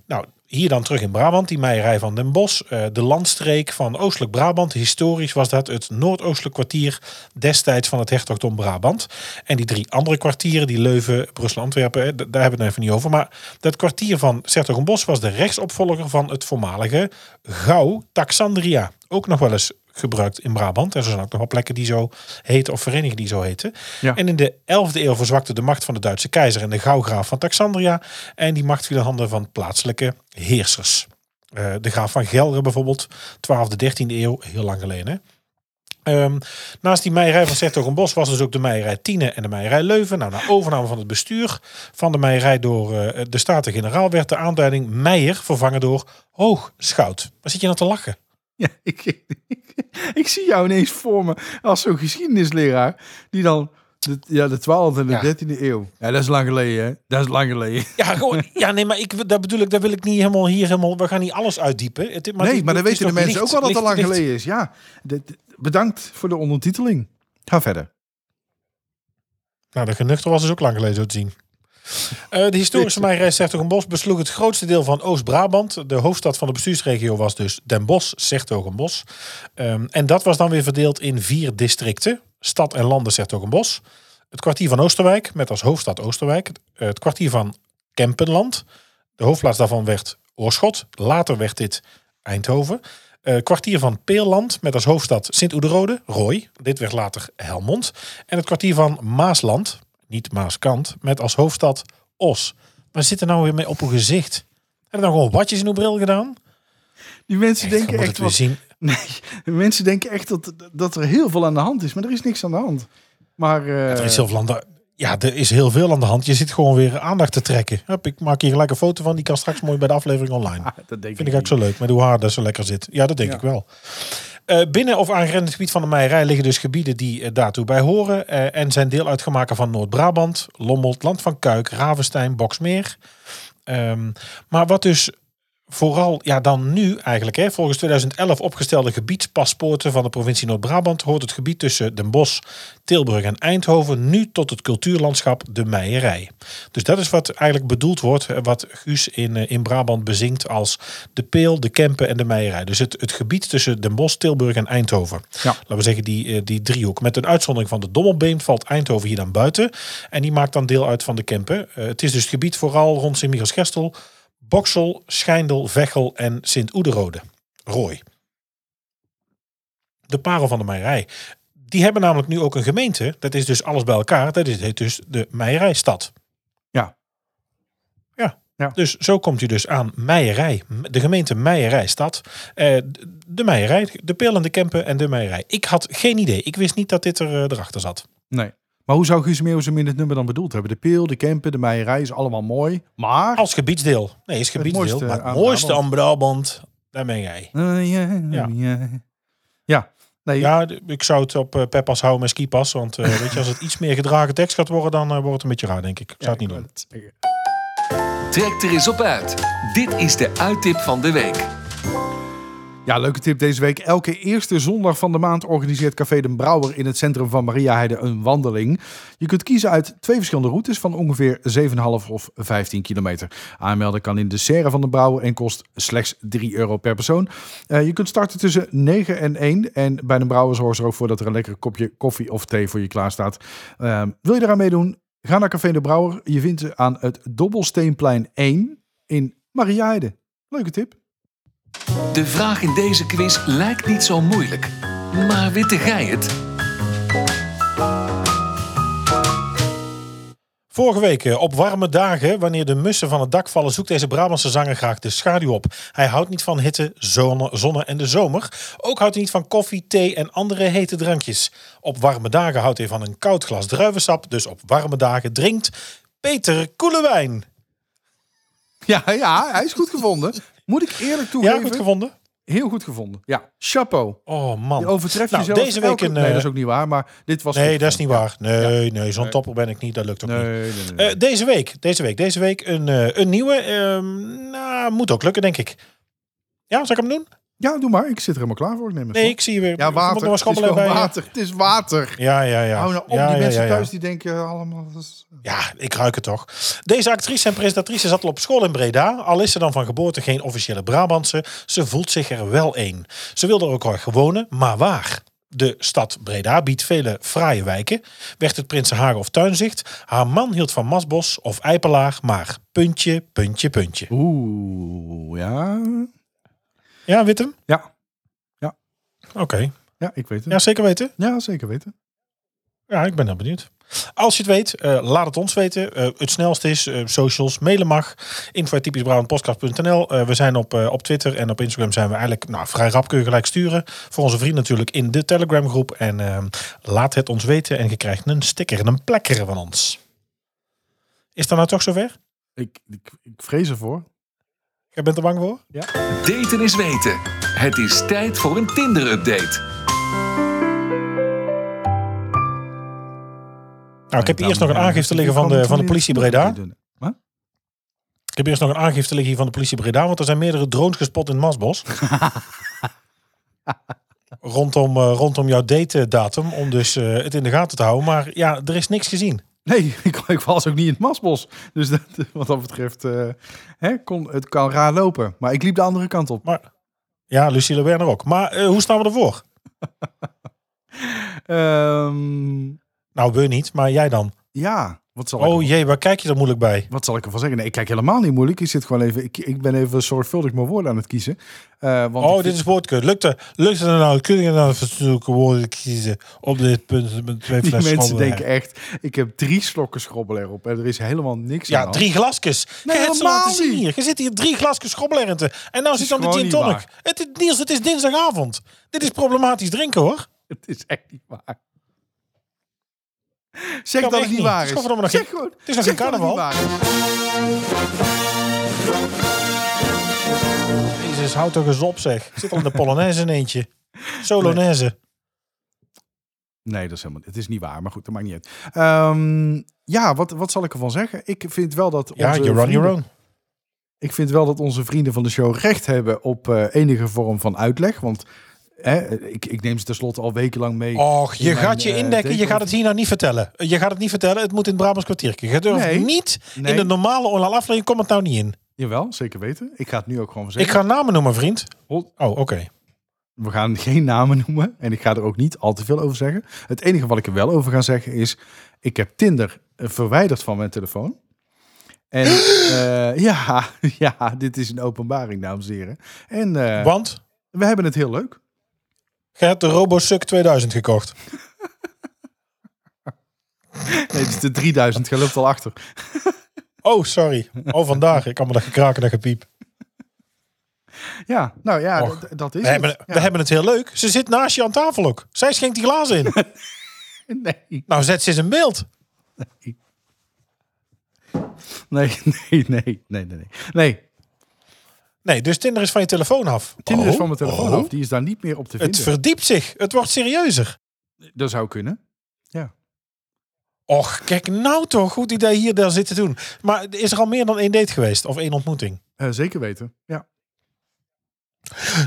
Nou, hier dan terug in Brabant, die meierij van den Bosch. Uh, de landstreek van Oostelijk Brabant. Historisch was dat het Noordoostelijk kwartier destijds van het hertogdom Brabant. En die drie andere kwartieren, die Leuven, Brussel, Antwerpen, daar hebben we het even niet over. Maar dat kwartier van Sertogenbosch was de rechtsopvolger van het voormalige Gouw Taxandria. Ook nog wel eens gebruikt in Brabant. En zo zijn ook nog wel plekken die zo heten of verenigingen die zo heten. Ja. En in de elfde eeuw verzwakte de macht van de Duitse keizer en de gouwgraaf van Taxandria. En die macht viel in handen van plaatselijke heersers. Uh, de graaf van Gelre bijvoorbeeld, twaalfde, dertiende eeuw, heel lang geleden, hè? Um, naast die meierij van Sertogenbosch was dus ook de meierij Tiene en de meierij Leuven. Nou, na overname van het bestuur van de meierij door uh, de Staten-Generaal werd de aanduiding meijer vervangen door hoogschout. Waar zit je nou te lachen? Ja, ik, ik, ik, ik zie jou ineens voor me als zo'n geschiedenisleraar die dan de, ja, de twaalfde en de ja. dertiende eeuw. Ja, dat is lang geleden, hè? Dat is lang geleden. Ja, gewoon, ja nee, maar ik, dat bedoel ik, dat wil ik niet helemaal hier helemaal... We gaan niet alles uitdiepen. Het, maar nee, dit, maar dan weten de mensen licht, ook wel dat het al lang licht. geleden is. Ja, de, de, bedankt voor de ondertiteling. Ga verder. Nou, de genuchter was dus ook lang geleden zo te zien. Uh, de historische meijerij Sertogenbosch besloeg het grootste deel van Oost-Brabant. De hoofdstad van de bestuursregio was dus Den Bosch, Sertogenbosch. Um, en dat was dan weer verdeeld in vier districten. Stad en landen Sertogenbosch. Het kwartier van Oosterwijk, met als hoofdstad Oosterwijk. Het kwartier van Kempenland. De hoofdplaats daarvan werd Oorschot. Later werd dit Eindhoven. Uh, kwartier van Peelland met als hoofdstad Sint-Oedenrode, Rooi. Dit werd later Helmond. En het kwartier van Maasland, niet Maaskant, met als hoofdstad Os. Waar zit er nou weer mee op uw gezicht? Hebben nou gewoon watjes in uw bril gedaan? Die mensen echt, denken echt... Wat, zien. Nee, de mensen denken echt dat, dat er heel veel aan de hand is. Maar er is niks aan de hand. Maar, uh... ja, er is heel veel aan de, ja, er is heel veel aan de hand. Je zit gewoon weer aandacht te trekken. Hup, ik maak hier gelijk een foto van. Die kan straks mooi bij de aflevering online. Ah, dat denk Vind ik ook zo leuk. Met hoe haar dat zo lekker zit. Ja, dat denk ja. ik wel. Uh, binnen of aangrenzend gebied van de Meierij liggen dus gebieden die uh, daartoe bij horen. Uh, en zijn deel uitgemaakt van Noord-Brabant, Lommel, Land van Kuik, Ravenstein, Boksmeer. Um, maar wat dus... Vooral ja dan nu eigenlijk, hè, volgens tweeduizend elf opgestelde gebiedspaspoorten van de provincie Noord-Brabant hoort het gebied tussen Den Bosch, Tilburg en Eindhoven nu tot het cultuurlandschap de Meierij. Dus dat is wat eigenlijk bedoeld wordt, wat Guus in, in Brabant bezinkt als de Peel, de Kempen en de Meierij. Dus het, het gebied tussen Den Bosch, Tilburg en Eindhoven. Ja. Laten we zeggen die, die driehoek. Met een uitzondering van de Dommelbeem valt Eindhoven hier dan buiten. En die maakt dan deel uit van de Kempen. Uh, het is dus het gebied vooral rond Sint-Michielsgestel, Boksel, Schijndel, Veghel en Sint-Oedenrode. Rooi. De parel van de Meierij. Die hebben namelijk nu ook een gemeente. Dat is dus alles bij elkaar. Dat heet dus de Meierijstad. Ja. Ja. ja. Dus zo komt u dus aan Meierij. De gemeente Meierijstad. Eh, de Meierij, de Peel en de Kempen en de Meierij. Ik had geen idee. Ik wist niet dat dit er, uh, erachter zat. Nee. Maar hoe zou Guus Meeuwis hem in het nummer dan bedoeld hebben? De Peel, de Kempen, de Meierij is allemaal mooi, maar... Als gebiedsdeel. Nee, is gebiedsdeel. Het mooiste, maar het mooiste aan Brabant, daar ben jij. Uh, yeah, ja. Yeah. Ja. Nee, ja, ik zou het op uh, Peppas houden met Skipas. Want uh, weet je, als het iets meer gedragen tekst gaat worden, dan uh, wordt het een beetje raar, denk ik. Ik zou ja, het niet doen. Het Trek er eens op uit. Dit is de uittip van de week. Ja, leuke tip deze week. Elke eerste zondag van de maand organiseert Café de Brouwer in het centrum van Mariaheide een wandeling. Je kunt kiezen uit twee verschillende routes van ongeveer zeven komma vijf of vijftien kilometer. Aanmelden kan in de serre van de Brouwer en kost slechts drie euro per persoon. Uh, je kunt starten tussen negen en één. En bij de Brouwer zorg er ook voor dat er een lekker kopje koffie of thee voor je klaarstaat. Uh, wil je eraan meedoen? Ga naar Café de Brouwer. Je vindt ze aan het Dobbelsteenplein één in Mariaheide. Leuke tip. De vraag in deze quiz lijkt niet zo moeilijk, maar witte gij het? Vorige week, op warme dagen, wanneer de mussen van het dak vallen, zoekt deze Brabantse zanger graag de schaduw op. Hij houdt niet van hitte, zonne, zonne en de zomer. Ook houdt hij niet van koffie, thee en andere hete drankjes. Op warme dagen houdt hij van een koud glas druivensap, dus op warme dagen drinkt Peter Koelewijn. Ja, ja, hij is goed gevonden. Moet ik eerlijk toegeven? Ja, goed gevonden. Heel goed gevonden. Ja, chapeau. Oh man. Je overtreft nou, jezelf. Deze week elke... een, nee, dat is ook niet waar, maar dit was... Nee, dat is niet waar. Nee, ja. nee, zo'n nee. topper ben ik niet. Dat lukt ook nee, niet. Nee, nee, nee. Uh, deze week, deze week, deze week een, uh, een nieuwe. Uh, nou, moet ook lukken, denk ik. Ja, zal ik hem doen? Ja, doe maar. Ik zit er helemaal klaar voor. Ik neem nee, ik zie je weer. Ja, water. Het is bij water. Je. Het is water. Ja, ja, ja. Hou nou op. Ja, die ja, mensen ja, ja. thuis die denken allemaal... Ja, ik ruik het toch. Deze actrice en presentatrice zat al op school in Breda. Al is ze dan van geboorte geen officiële Brabantse. Ze voelt zich er wel een. Ze wilde er ook graag wonen, maar waar? De stad Breda biedt vele fraaie wijken. Werd het Prinsenhagen of Tuinzicht. Haar man hield van Masbos of Eipelaar, maar puntje, puntje, puntje. Oeh, ja... Ja, Wittem? Ja. ja. Oké. Okay. Ja, ik weet het. Ja, zeker weten? Ja, zeker weten. Ja, ik ben heel benieuwd. Als je het weet, uh, laat het ons weten. Uh, het snelste is, uh, socials, mailen mag. info at typisch brabant podcast punt n l. Uh, we zijn op, uh, op Twitter en op Instagram zijn we eigenlijk nou, vrij rap. Kun je gelijk sturen. Voor onze vrienden natuurlijk in de Telegram groep. En uh, laat het ons weten. En je krijgt een sticker en een plekker van ons. Is dat nou toch zover? Ik, ik, ik vrees ervoor. Jij bent er bang voor? Ja. Daten is weten. Het is tijd voor een Tinder-update. Nou, ik heb hier eerst nog een aangifte liggen van de, van de politie Breda. Ik heb eerst nog een aangifte liggen hier van de politie Breda, want er zijn meerdere drones gespot in het Masbos. rondom, rondom jouw date-datum, om dus uh, het in de gaten te houden. Maar ja, er is niks gezien. Nee, ik, ik was ook niet in het Masbos. Dus dat, wat dat betreft, uh, hè, kon, het kan raar lopen. Maar ik liep de andere kant op. Maar, ja, Lucille Werner ook. Maar uh, hoe staan we ervoor? um... Nou, we niet, maar jij dan. Ja. Wat zal oh ik... jee, waar kijk je dan moeilijk bij? Wat zal ik ervan zeggen? Nee, ik kijk helemaal niet moeilijk. Ik zit gewoon even. Ik, ik ben even zorgvuldig mijn woorden aan het kiezen. Uh, want oh, dit vind... is woordkeur. Lukt er? Lukt er nou? Kun je nou fatsoenlijke woorden kiezen op dit punt met twee fles Die mensen denken echt. Ik heb drie slokken schrobbelair op en er is helemaal niks. Ja, aan drie glasjes. Nee, helemaal niet. Hier. Je zit hier drie glasjes schrobbelair in te en nou zit dan de gin tonic. Het is Niels, het is dinsdagavond. Dit is problematisch drinken, hoor. Het is echt niet waar. Zeg dat het niet waar is. Zeg gewoon. Het is nog geen carnaval. Jezus, houd toch eens op, zeg. Zit al in de Polonaise in eentje. Solonaise. Nee. nee, dat is helemaal. Het is niet waar, maar goed, dat maakt niet uit. Um, ja, wat, wat zal ik ervan zeggen? Ik vind wel dat onze ja, you're on vrienden, your own. Ik vind wel dat onze vrienden van de show recht hebben op uh, enige vorm van uitleg, want. Hè? Ik, ik neem ze tenslotte al wekenlang mee. Och, je mijn, gaat je uh, indekken. Deco. Je gaat het hier nou niet vertellen. Je gaat het niet vertellen. Het moet in het Brabants kwartiertje. Je durft nee, niet nee. in de normale online aflevering. Kom het nou niet in. Jawel, zeker weten. Ik ga het nu ook gewoon zeggen. Ik ga namen noemen, vriend. Oh, oké. Okay. We gaan geen namen noemen. En ik ga er ook niet al te veel over zeggen. Het enige wat ik er wel over ga zeggen is... Ik heb Tinder verwijderd van mijn telefoon. En uh, ja, ja, dit is een openbaring, dames en heren. En, uh, Want? We hebben het heel leuk. Je hebt de RoboSuck tweeduizend gekocht. Nee, het is de drieduizend. Je loopt al achter. Oh, sorry. Oh, vandaag. Ik kan me dat gekraken, dat gepiep. Ja, nou ja, d- d- dat is we het. Hebben, ja. We hebben het heel leuk. Ze zit naast je aan tafel ook. Zij schenkt die glazen in. Nee. Nou, zet ze eens in beeld. Nee. Nee, nee, nee, nee, nee. Nee. Nee, dus Tinder is van je telefoon af. Tinder oh, is van mijn telefoon oh. af. Die is daar niet meer op te vinden. Het verdiept zich. Het wordt serieuzer. Dat zou kunnen. Ja. Och, kijk nou toch. Goed idee hier daar zit te doen. Maar is er al meer dan één date geweest? Of één ontmoeting? Uh, zeker weten, ja.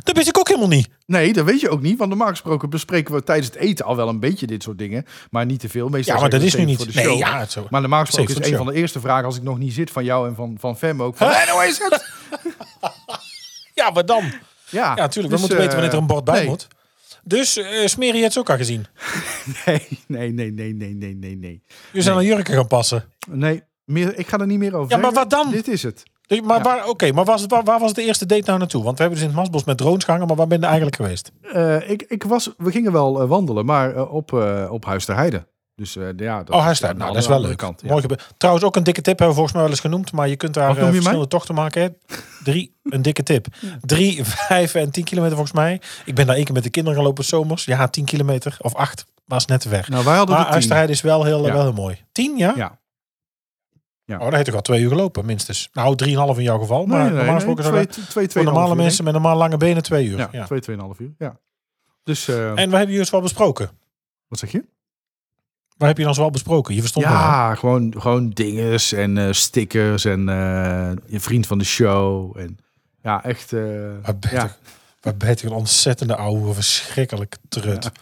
Dat wist ik ook helemaal niet. Nee, dat weet je ook niet. Want normaal gesproken bespreken we tijdens het eten al wel een beetje dit soort dingen. Maar niet te veel. Meestal ja, maar dat is nu niet. Nee, ja, zo. Maar normaal gesproken is een van de eerste vragen als ik nog niet zit van jou en van, van Fem ook. Van, huh? Hey, hoe is het? Ja, maar dan. Ja, natuurlijk. Ja, dus, we moeten uh, weten wanneer er een bord bij nee. moet. Dus uh, Smeri heeft ze ook al gezien. nee, nee, nee, nee, nee, nee, nee. nee. Je zijn aan jurken gaan passen. Nee, meer, ik ga er niet meer over. Ja, maar wat dan? Dit is het. Dus, maar ja. waar, okay, maar was, waar, waar was de eerste date nou naartoe? Want we hebben dus in het Masbos met drones gehangen, maar waar ben je eigenlijk geweest? Uh, ik, ik was, we gingen wel uh, wandelen, maar uh, op, uh, op Huisterheide. Dus, uh, ja, dat oh, Huisterheide, nou, dat is wel leuk. Kant, ja. Mooi gebe- Trouwens, ook een dikke tip hebben we volgens mij wel eens genoemd, maar je kunt daar uh, je verschillende tochten maken. Hè? Drie, een dikke tip. Drie, vijf en tien kilometer volgens mij. Ik ben daar één keer met de kinderen gaan lopen zomers. Ja, tien kilometer of acht, was net te weg. Nou, wij hadden maar Huisterheide is wel heel, ja. wel heel mooi. Tien, ja? Ja. Ja. Oh, daar heeft toch al twee uur gelopen, minstens. Nou, drieënhalf in jouw geval. Maar nee, nee, normaal gesproken nee, nee. Twee, twee, twee, voor normale uur, mensen met normaal lange benen twee uur. Ja, ja. twee, tweeënhalf uur. Ja. Dus, uh... En we hebben je dus wel besproken. Wat zeg je? Waar heb je dan zoal besproken? Je verstond ja, gewoon, gewoon dinges en uh, stickers en uh, je vriend van de show. En, ja, echt... Uh, ja. Waar ben je een ontzettende ouwe, verschrikkelijk trut. Ja.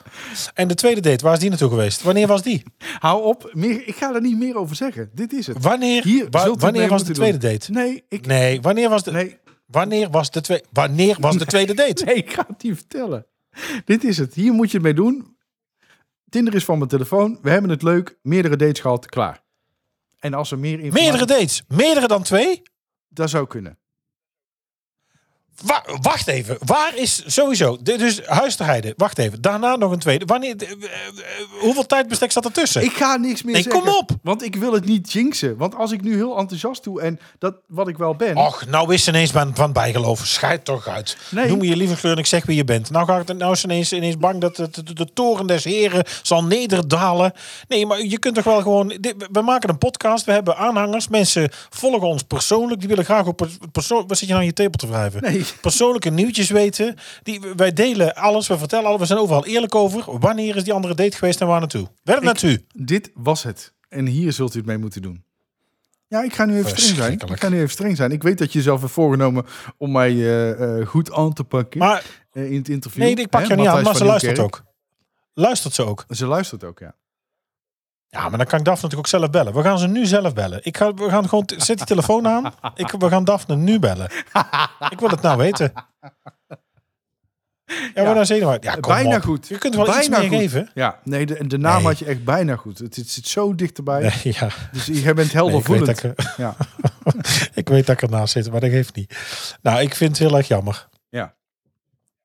En de tweede date, waar is die naartoe geweest? Wanneer was die? Hou op, meer, ik ga er niet meer over zeggen. Dit is het. Wanneer, Hier, wa- wanneer was de tweede doen. date? Nee, ik... nee, wanneer was de nee. wanneer was de tweede wanneer was de nee, tweede date? Nee, ik ga het niet vertellen. Dit is het. Hier moet je het mee doen. Tinder is van mijn telefoon. We hebben het leuk. Meerdere dates gehad. Klaar. En als er meer informatie... meerdere dates, meerdere dan twee? Dat zou kunnen. Wa- wacht even, waar is sowieso... De, dus Huisterheide, wacht even. Daarna nog een tweede. Wanneer, de, uh, uh, hoeveel tijdbestek zat ertussen? Ik ga niks meer nee, zeggen. Kom op! Want ik wil het niet jinxen. Want als ik nu heel enthousiast doe en dat wat ik wel ben... Och, nou is ineens van, van bijgeloof. Schijt toch uit. Nee. Noem me je lieve kleur en ik zeg wie je bent. Nou, ga ik, nou is ineens, ineens bang dat de, de, de toren des heren zal nederdalen. Nee, maar je kunt toch wel gewoon... Dit, we maken een podcast, we hebben aanhangers. Mensen volgen ons persoonlijk. Die willen graag op persoonlijk... Wat zit je nou in je tepel te wrijven? Nee. Persoonlijke nieuwtjes weten. Die, wij delen alles, we vertellen alles. We zijn overal eerlijk over. Wanneer is die andere date geweest en waar naartoe? Werk naartoe. Dit was het. En hier zult u het mee moeten doen. Ja, ik ga nu even streng zijn. Ik ga nu even streng zijn. Ik weet dat je zelf hebt voorgenomen om mij uh, uh, goed aan te pakken. Maar, uh, in het interview. Nee, ik pak je niet aan, maar ze luistert ook. Luistert ze ook? Ze luistert ook, ja. Ja, maar dan kan ik Daphne natuurlijk ook zelf bellen. We gaan ze nu zelf bellen. Ik ga, we gaan gewoon... T- zet die telefoon aan. Ik, we gaan Daphne nu bellen. Ik wil het nou weten. Ja, ja. Dan ja bijna op. Goed. Je kunt wel bijna iets meer goed. Geven. Ja, nee, de, de naam nee. had je echt bijna goed. Het, het zit zo dichterbij. Nee, ja. Dus jij bent heldervoelend. Nee, ik, weet ik, ja. ik weet dat ik ernaast zit, maar dat geeft niet. Nou, ik vind het heel erg jammer. Ja.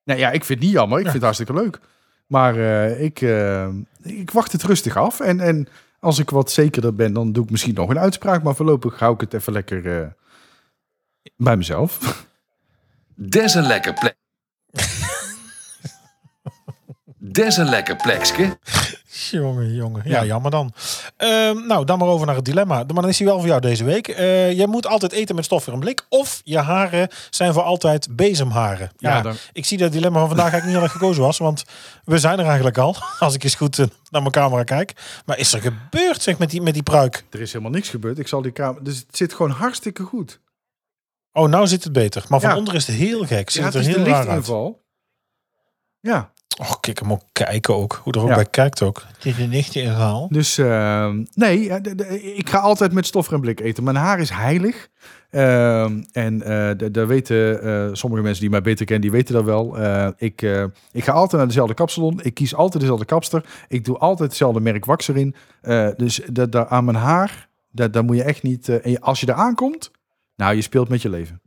Nou ja, ik vind het niet jammer. Ik ja. vind het hartstikke leuk. Maar uh, ik, uh, ik wacht het rustig af. En, en als ik wat zekerder ben, dan doe ik misschien nog een uitspraak. Maar voorlopig hou ik het even lekker uh, bij mezelf. Des een lekker plek. Des een lekker plekske. Jongen, jongen. Ja, ja, jammer dan. Uh, nou, dan maar over naar het dilemma. Maar dan is hij wel voor jou deze week. Uh, je moet altijd eten met stof voor een blik. Of je haren zijn voor altijd bezemharen. Ja, ja dan... ik zie dat dilemma van vandaag eigenlijk niet heel erg gekozen was. Want we zijn er eigenlijk al. Als ik eens goed uh, naar mijn camera kijk. Maar is er gebeurd, zeg, met die, met die pruik? Er is helemaal niks gebeurd. Ik zal die camera... Dus het zit gewoon hartstikke goed. Oh, nou zit het beter. Maar van ja. onder is het heel gek. Zit ja, het er is heel de lichtinval. Ja. Och, kijk hem ook kijken ook. Hoe er ook ja. bij kijkt ook. Het is een nichtje in verhaal. Dus uh, nee, d- d- ik ga altijd met stoffer en blik eten. Mijn haar is heilig. Uh, en uh, d- daar weten uh, sommige mensen die mij beter kennen, die weten dat wel. Uh, ik, uh, ik ga altijd naar dezelfde kapsalon. Ik kies altijd dezelfde kapster. Ik doe altijd hetzelfde merk wax erin. Uh, dus d- d- aan mijn haar, d- daar moet je echt niet... Uh, en als je er aankomt, nou, je speelt met je leven.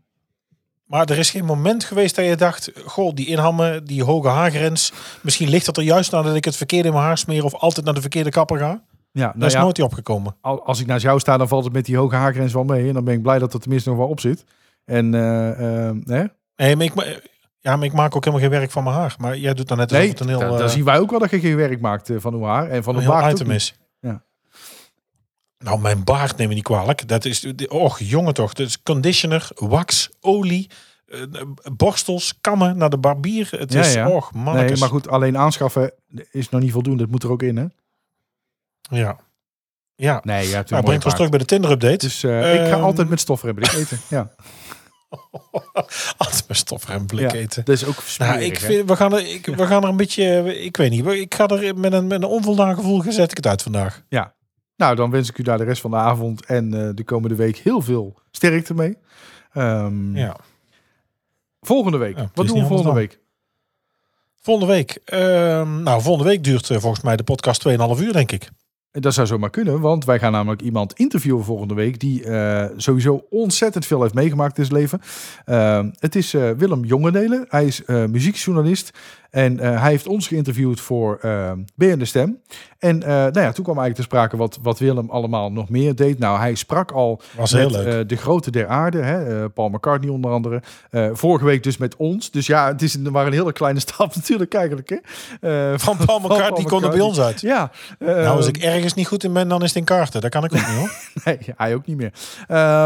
Maar er is geen moment geweest dat je dacht... goh, die inhammen, die hoge haargrens... misschien ligt dat er juist nadat ik het verkeerde in mijn haar smeer... of altijd naar de verkeerde kapper ga. Ja, nou Daar is ja, nooit die opgekomen. Als ik naast jou sta, dan valt het met die hoge haargrens wel mee. En dan ben ik blij dat er tenminste nog wel op zit. En, uh, uh, hè? Nee, maar ik, ja, maar ik maak ook helemaal geen werk van mijn haar. Maar jij doet dan net alsof het een heel... Nee, dan, dan zien wij ook wel dat je geen werk maakt van uw haar. En van een heel item is. Ja. Nou, mijn baard neem me niet kwalijk. Dat is, och jongen toch. Dus conditioner, wax, olie, borstels, kammen naar de barbier. Het ja, is, ja. och mannekes. Nee, maar goed, alleen aanschaffen is nog niet voldoende. Het moet er ook in, hè? Ja. Ja. Nee, je hebt nou, brengt ons terug bij de Tinder-update. Dus uh, uh, ik ga altijd met stoffer en blik eten. Ja. Altijd met stoffer en blik ja, eten. Dat is ook smerig, nou, ik vind, we, gaan er, ik, we gaan er een beetje... Ik weet niet. Ik ga er met een, met een onvoldaan gevoel gezet ik het uit vandaag. Ja. Nou, dan wens ik u daar de rest van de avond en uh, de komende week heel veel sterkte mee. Um, ja. Volgende week. Ja, wat doen we volgende week? Volgende week? Uh, nou, volgende week duurt uh, volgens mij de podcast twee en een half uur, denk ik. Dat zou zomaar kunnen, want wij gaan namelijk iemand interviewen volgende week... die uh, sowieso ontzettend veel heeft meegemaakt in zijn leven. Uh, het is uh, Willem Jongendelen. Hij is uh, muziekjournalist. En uh, hij heeft ons geïnterviewd voor uh, B N De Stem. En uh, nou ja, toen kwam eigenlijk te sprake wat, wat Willem allemaal nog meer deed. Nou, hij sprak al Was met heel leuk. Uh, de grote der aarde. Hè? Uh, Paul McCartney onder andere. Uh, vorige week dus met ons. Dus ja, het is maar een hele kleine stap natuurlijk eigenlijk. Hè? Uh, van Paul McCartney, van Paul die kon er bij ons uit. Ja. Uh, nou, als ik ergens niet goed in ben, dan is het in kaarten. Dat kan ik ook niet hoor. Nee, hij ook niet meer.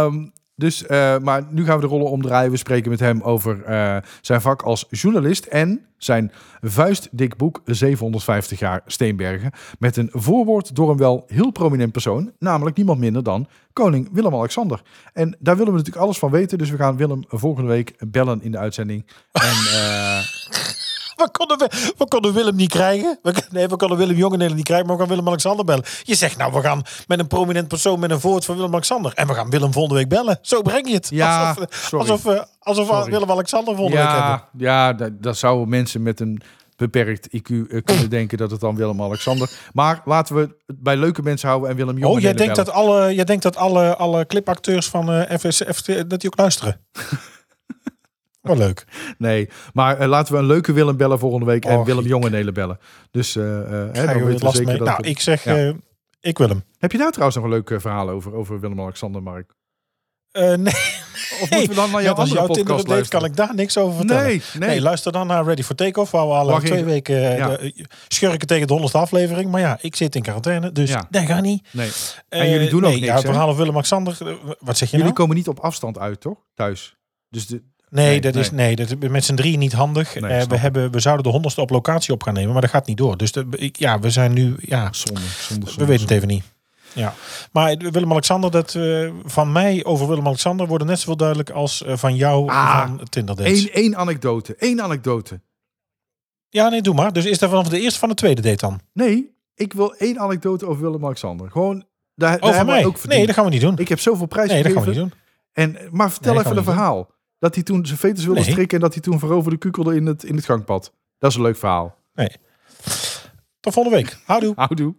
Um, dus, uh, maar nu gaan we de rollen omdraaien. We spreken met hem over uh, zijn vak als journalist en zijn vuistdik boek zevenhonderdvijftig jaar Steenbergen. Met een voorwoord door een wel heel prominent persoon, namelijk niemand minder dan koning Willem-Alexander. En daar willen we natuurlijk alles van weten, dus we gaan Willem volgende week bellen in de uitzending. En... Uh... We konden, we, we konden Willem niet krijgen. We, nee, we konden Willem Jongendelen niet krijgen, maar we gaan Willem-Alexander bellen. Je zegt, nou, we gaan met een prominent persoon met een voorwoord van Willem-Alexander. En we gaan Willem volgende week bellen. Zo breng je het. Ja, alsof alsof, alsof Willem-Alexander volgende ja, week hebben. Ja, dat, dat zouden mensen met een beperkt I Q uh, kunnen denken dat het dan Willem-Alexander. Maar laten we het bij leuke mensen houden en Willem Jongendelen Oh, jij denkt bellen. dat alle, jij denkt dat alle, alle clipacteurs van uh, F S F, dat die ook luisteren? Wel leuk. Nee, maar uh, laten we een leuke Willem bellen volgende week. Oh, en Willem Jongendelen bellen. Dus uh, uh, hè, dan weten we zeker mee. dat... Nou, het... ik zeg, ja. uh, ik wil hem. Heb je daar trouwens nog een leuk uh, verhaal over? Over Willem-Alexander, Mark? Uh, nee. Of moeten we dan naar jouw nee, andere podcast luisteren? Deed, kan ik daar niks over vertellen. Nee, nee. nee, luister dan naar Ready for Takeoff. Waar we al Mag twee even? weken uh, ja. de, schurken tegen de honderdste aflevering. Maar ja, ik zit in quarantaine. Dus ja. dat gaat niet. Nee. Uh, en jullie doen nee, ook niks, ja, het verhaal over Willem-Alexander. Uh, wat zeg je nou? Jullie komen niet op afstand uit, toch? Thuis. Dus de... Nee, nee, dat nee. is nee, dat is met z'n drieën niet handig. Nee, uh, we, hebben, we zouden de honderdste op locatie op gaan nemen, maar dat gaat niet door. Dus de, ja, we zijn nu... Ja, zonde, zonde, zonde, we zonde. weten het even niet. Ja. Maar Willem-Alexander, dat uh, van mij over Willem-Alexander worden net zoveel duidelijk als uh, van jou ah, van Tinder-dates. Eén, één anekdote, één anekdote. Ja, nee, doe maar. Dus is dat vanaf de eerste van de tweede date dan? Nee, ik wil één anekdote over Willem-Alexander. Gewoon, daar, over daar mij? Ook nee, dat gaan we niet doen. Ik heb zoveel prijs gegeven. Nee, dat gaan we niet doen. En, maar vertel nee, even een verhaal. Doen. Dat hij toen zijn veters wilde nee. strikken en dat hij toen voorover de kukelde in het, in het gangpad. Dat is een leuk verhaal. Nee. Tot volgende week. Houdoe. Houdoe.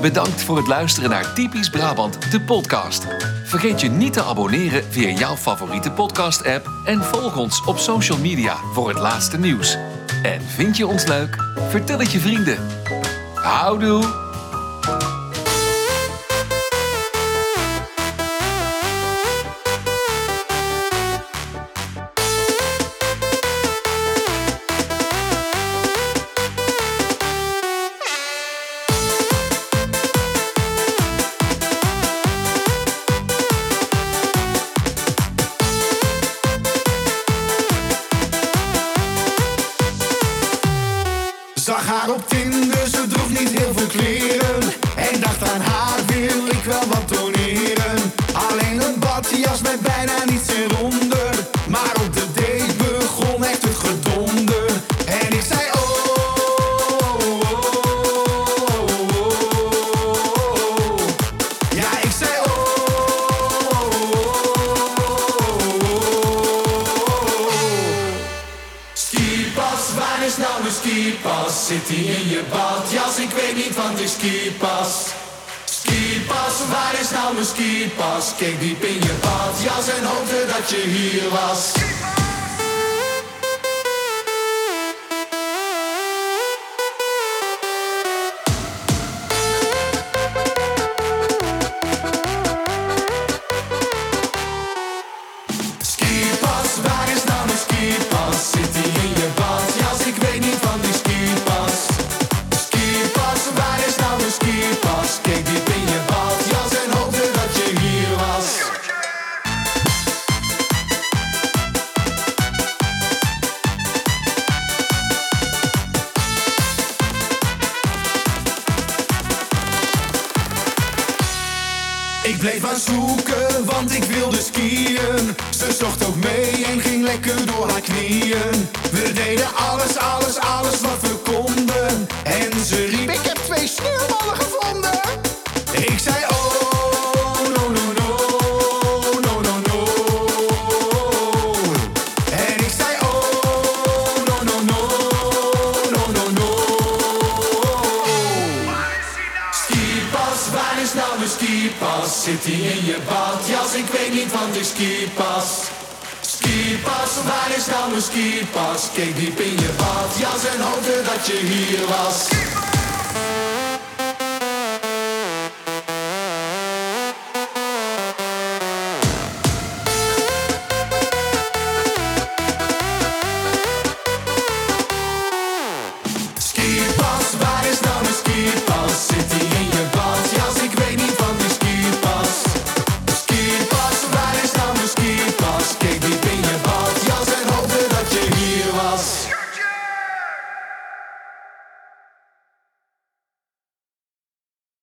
Bedankt voor het luisteren naar Typisch Brabant, de podcast. Vergeet je niet te abonneren via jouw favoriete podcast-app en volg ons op social media voor het laatste nieuws. En vind je ons leuk? Vertel het je vrienden. Houdoe. Zag haar op Tinder, ze droeg niet heel veel kleren. En dacht aan haar wil ik wel wat doneren. Alleen een badjas met bijna niets eronder. Maar op de date begon echt het gedonder. En ik zei oh, oh, oh, oh, oh. Ja, ik zei oh, oh, oh, oh. Skipas, waar is nou de skipas? Zit hij in je badjas? Ik weet niet wat is skipas. Skipas, waar is nou mijn skipas? Keek diep in je badjas en hoopte dat je hier was. Zit hij in je badjas? Ik weet niet van de skipas. Skipas, waar is nou mijn skipas? Keek diep in je badjas en hoopte dat je hier was.